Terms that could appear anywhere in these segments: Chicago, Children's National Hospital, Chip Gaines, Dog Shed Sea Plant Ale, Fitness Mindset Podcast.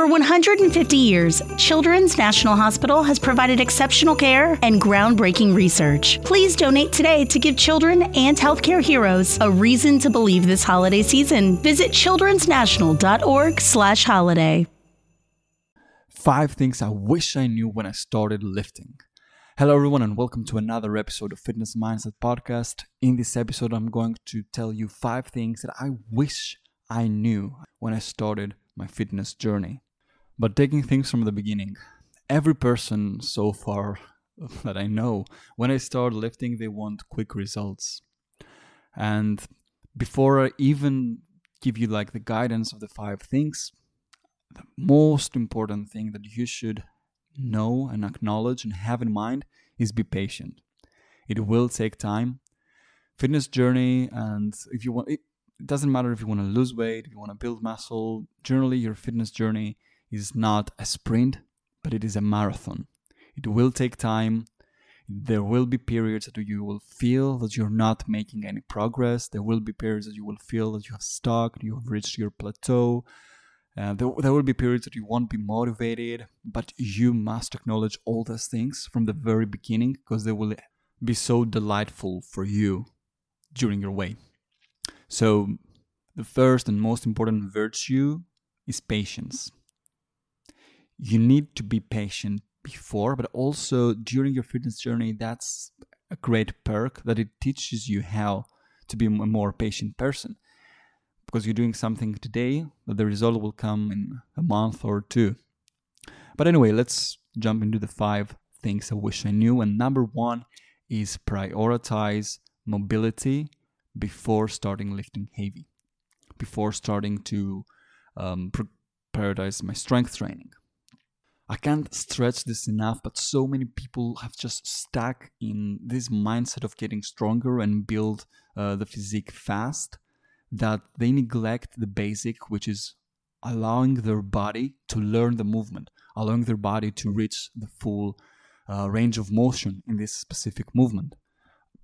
For 150 years, Children's National Hospital has provided exceptional care and groundbreaking research. Please donate today to give children and healthcare heroes a reason to believe this holiday season. Visit childrensnational.org/holiday. 5 things I wish I knew when I started lifting. Hello everyone and welcome to another episode of Fitness Mindset Podcast. In this episode, I'm going to tell you 5 things that I wish I knew when I started my fitness journey. But taking things from the beginning, every person so far that I know, when I start lifting, they want quick results. And before I even give you like the guidance of the 5 things, the most important thing that you should know and acknowledge and have in mind is be patient. It will take time. Fitness journey, and if you want, it doesn't matter if you want to lose weight, if you want to build muscle, generally your fitness journey is not a sprint, but it is a marathon. It will take time. There will be periods that you will feel that you're not making any progress. There will be periods that you will feel that you have stuck, you have reached your plateau. There will be periods that you won't be motivated, but you must acknowledge all those things from the very beginning because they will be so delightful for you during your way. So the first and most important virtue is patience. You need to be patient before, but also during your fitness journey. That's a great perk that it teaches you how to be a more patient person. Because you're doing something today, but the result will come in a month or 2. But anyway, let's jump into the 5 things I wish I knew. And number 1 is prioritize mobility before starting lifting heavy, before starting to prioritize my strength training. I can't stretch this enough, but so many people have just stuck in this mindset of getting stronger and build the physique fast, that they neglect the basic, which is allowing their body to learn the movement, allowing their body to reach the full range of motion in this specific movement.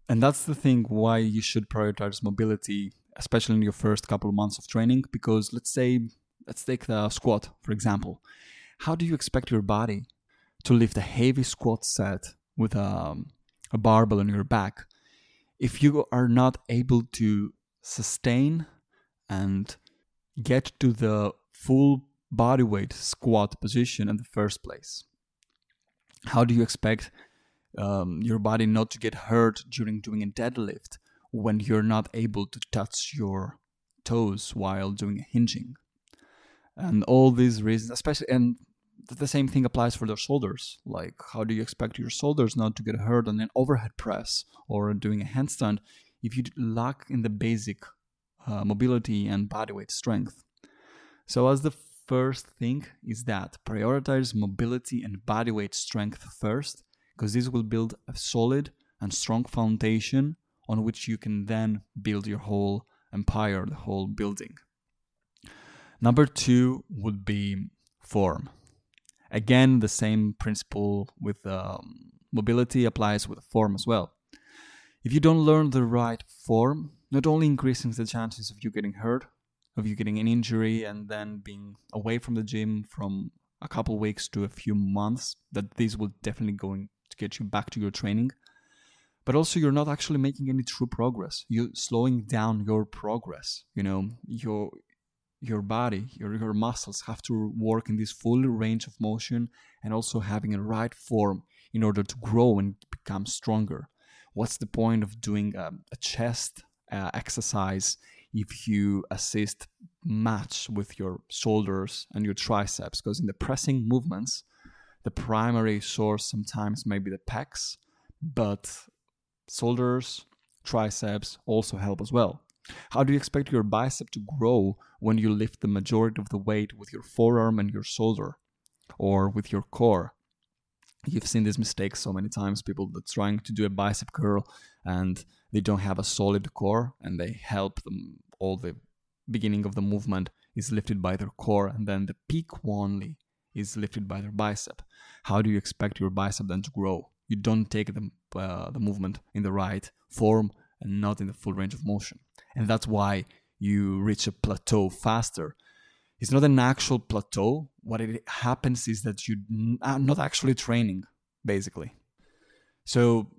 And that's the thing why you should prioritize mobility, especially in your first couple of months of training, because let's take the squat, for example. How do you expect your body to lift a heavy squat set with a barbell on your back if you are not able to sustain and get to the full body weight squat position in the first place? How do you expect your body not to get hurt during doing a deadlift when you're not able to touch your toes while doing a hinging? And all these reasons, especially, and the same thing applies for the shoulders. Like, how do you expect your shoulders not to get hurt on an overhead press or doing a handstand if you lack in the basic mobility and bodyweight strength? So as the first thing is that, prioritize mobility and bodyweight strength first, because this will build a solid and strong foundation on which you can then build your whole empire, the whole building. Number 2 would be form. Again, the same principle with mobility applies with form as well. If you don't learn the right form, not only increasing the chances of you getting hurt, of you getting an injury and then being away from the gym from a couple weeks to a few months, that this will definitely going to get you back to your training, but also you're not actually making any true progress. You're slowing down your progress. You know, your body, your muscles have to work in this full range of motion and also having a right form in order to grow and become stronger. What's the point of doing a chest exercise if you assist match with your shoulders and your triceps? Because in the pressing movements, the primary source sometimes may be the pecs, but shoulders, triceps also help as well. How do you expect your bicep to grow when you lift the majority of the weight with your forearm and your shoulder or with your core? You've seen this mistake so many times, people that trying to do a bicep curl and they don't have a solid core and they help them. All the beginning of the movement is lifted by their core and then the peak only is lifted by their bicep. How do you expect your bicep then to grow? You don't take the movement in the right form and not in the full range of motion. And that's why you reach a plateau faster. It's not an actual plateau. What it happens is that you are not actually training, basically. So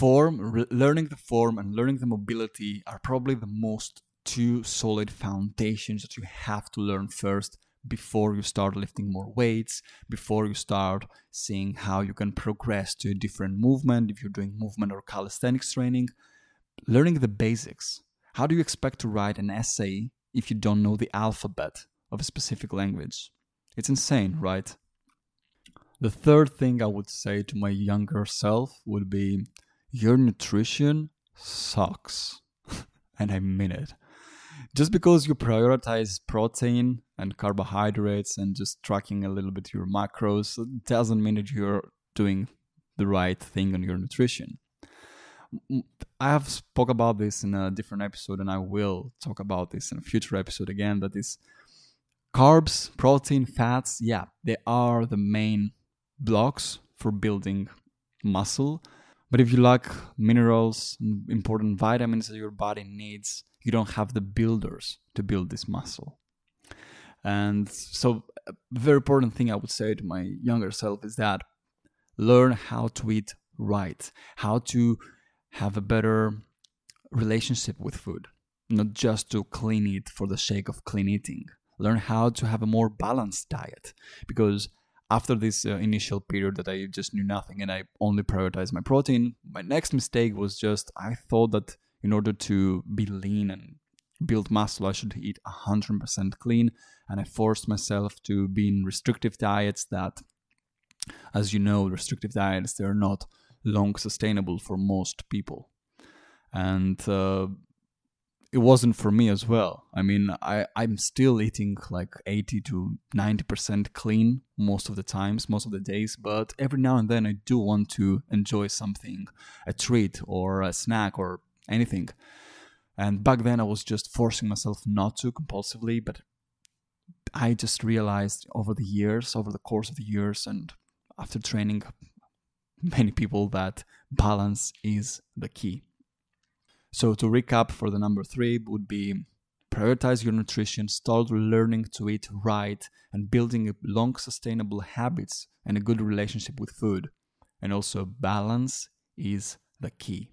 learning the form and learning the mobility are probably the most two solid foundations that you have to learn first before you start lifting more weights, before you start seeing how you can progress to a different movement, if you're doing movement or calisthenics training. Learning the basics. How do you expect to write an essay if you don't know the alphabet of a specific language? It's insane, right? The third thing I would say to my younger self would be, your nutrition sucks. And I mean it. Just because you prioritize protein and carbohydrates and just tracking a little bit your macros doesn't mean that you're doing the right thing on your nutrition. I have spoke about this in a different episode, and I will talk about this in a future episode again, that is carbs, protein, fats, yeah, they are the main blocks for building muscle. But if you lack minerals, important vitamins that your body needs, you don't have the builders to build this muscle. And so a very important thing I would say to my younger self is that learn how to eat right, how to have a better relationship with food, not just to clean it for the sake of clean eating. Learn how to have a more balanced diet, because after this initial period that I just knew nothing and I only prioritized my protein, my next mistake was just I thought that in order to be lean and build muscle, I should eat 100% clean. And I forced myself to be in restrictive diets that, as you know, restrictive diets, they're not long sustainable for most people. And it wasn't for me as well. I mean, I'm still eating like 80 to 90% clean most of the times, most of the days, but every now and then I do want to enjoy something, a treat or a snack or anything. And back then I was just forcing myself not to compulsively, but I just realized over the course of the years and after training many people that balance is the key. So to recap, for the number 3 would be prioritize your nutrition, start learning to eat right and building long sustainable habits and a good relationship with food. And also balance is the key.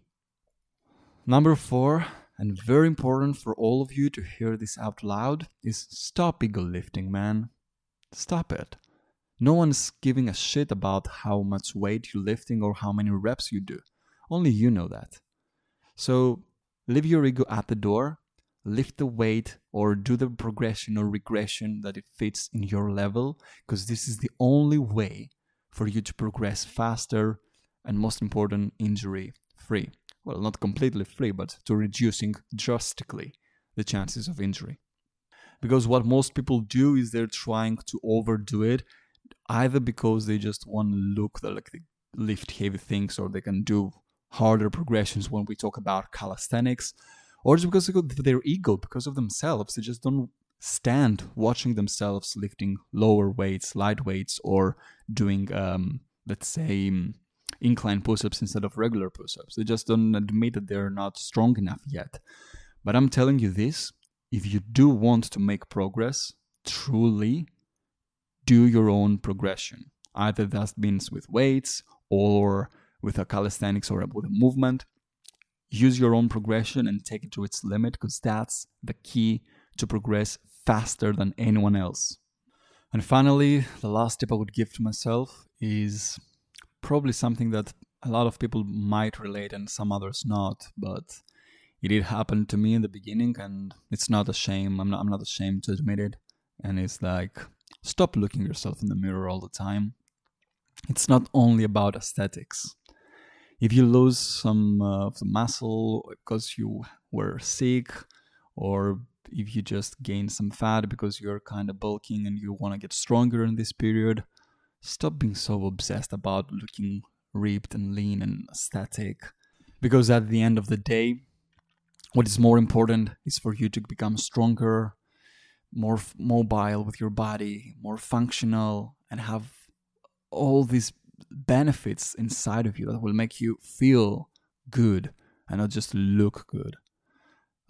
Number 4, and very important for all of you to hear this out loud, is stop ego lifting, man. Stop it. No one's giving a shit about how much weight you're lifting or how many reps you do. Only you know that. So leave your ego at the door, lift the weight or do the progression or regression that it fits in your level, because this is the only way for you to progress faster and, most important, injury-free. Well, not completely free, but to reducing drastically the chances of injury. Because what most people do is they're trying to overdo it, either because they just want to look like they lift heavy things or they can do harder progressions when we talk about calisthenics, or just because of their ego, because of themselves. They just don't stand watching themselves lifting lower weights, light weights, or doing, let's say, incline push-ups instead of regular push-ups. They just don't admit that they're not strong enough yet. But I'm telling you this, if you do want to make progress, truly do your own progression. Either that means with weights or with a calisthenics or with a movement, use your own progression and take it to its limit, because that's the key to progress faster than anyone else. And finally, the last tip I would give to myself is probably something that a lot of people might relate and some others not, but it did happen to me in the beginning and it's not a shame. I'm not ashamed to admit it. And it's like, stop looking yourself in the mirror all the time. It's not only about aesthetics. If you lose some of the muscle because you were sick, or if you just gain some fat because you're kind of bulking and you want to get stronger in this period, stop being so obsessed about looking ripped and lean and aesthetic. Because at the end of the day, what is more important is for you to become stronger, more mobile with your body, more functional, and have all these benefits inside of you that will make you feel good and not just look good.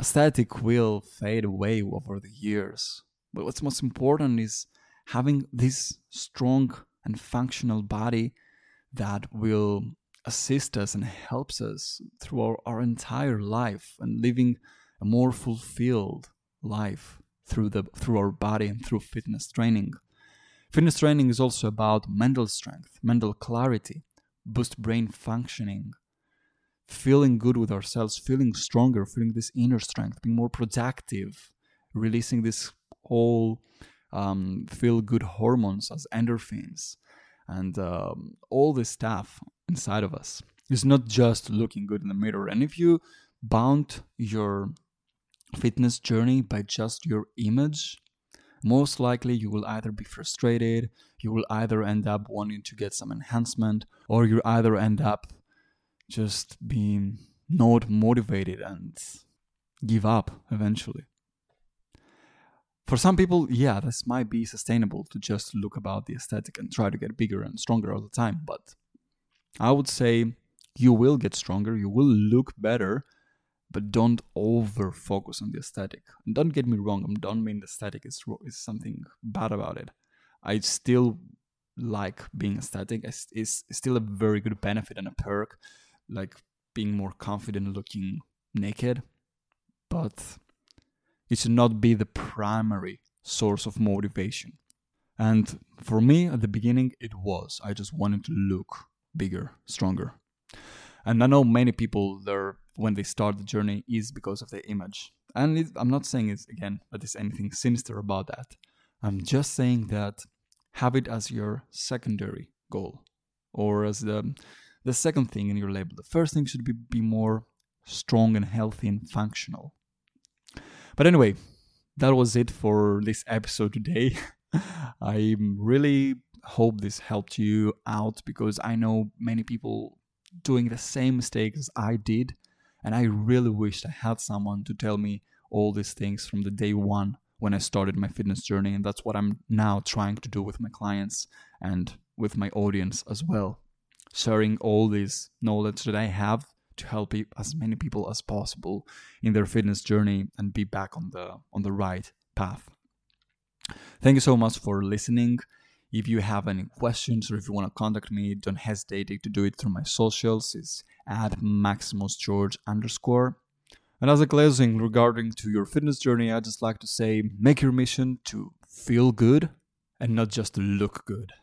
Aesthetic will fade away over the years. But what's most important is having this strong and functional body that will assist us and helps us through our entire life and living a more fulfilled life through our body and through fitness training. Fitness training is also about mental strength, mental clarity, boost brain functioning, feeling good with ourselves, feeling stronger, feeling this inner strength, being more productive, releasing this whole feel-good hormones as endorphins and all this stuff inside of us. It's not just looking good in the mirror. And if you bound your fitness journey by just your image, most likely you will either be frustrated, you will either end up wanting to get some enhancement, or you either end up just being not motivated and give up eventually. For some people, yeah, this might be sustainable to just look about the aesthetic and try to get bigger and stronger all the time. But I would say you will get stronger, you will look better, but don't over focus on the aesthetic. And don't get me wrong, I don't mean the aesthetic is something bad about it. I still like being aesthetic. It's still a very good benefit and a perk, like being more confident looking naked. But it should not be the primary source of motivation. And for me, at the beginning, it was. I just wanted to look bigger, stronger. And I know many people, when they start the journey, is because of their image. And I'm not saying it's, again, that there's anything sinister about that. I'm just saying that have it as your secondary goal, or as the second thing in your label. The first thing should be more strong and healthy and functional. But anyway, that was it for this episode today. I really hope this helped you out, because I know many people doing the same mistakes as I did. And I really wished I had someone to tell me all these things from the day one when I started my fitness journey. And that's what I'm now trying to do with my clients and with my audience as well. Sharing all this knowledge that I have to help as many people as possible in their fitness journey and be back on the right path. Thank you so much for listening. If you have any questions or if you want to contact me, don't hesitate to do it through my socials. It's @MaximusGeorge_. And as a closing regarding to your fitness journey, I just like to say, make your mission to feel good and not just to look good.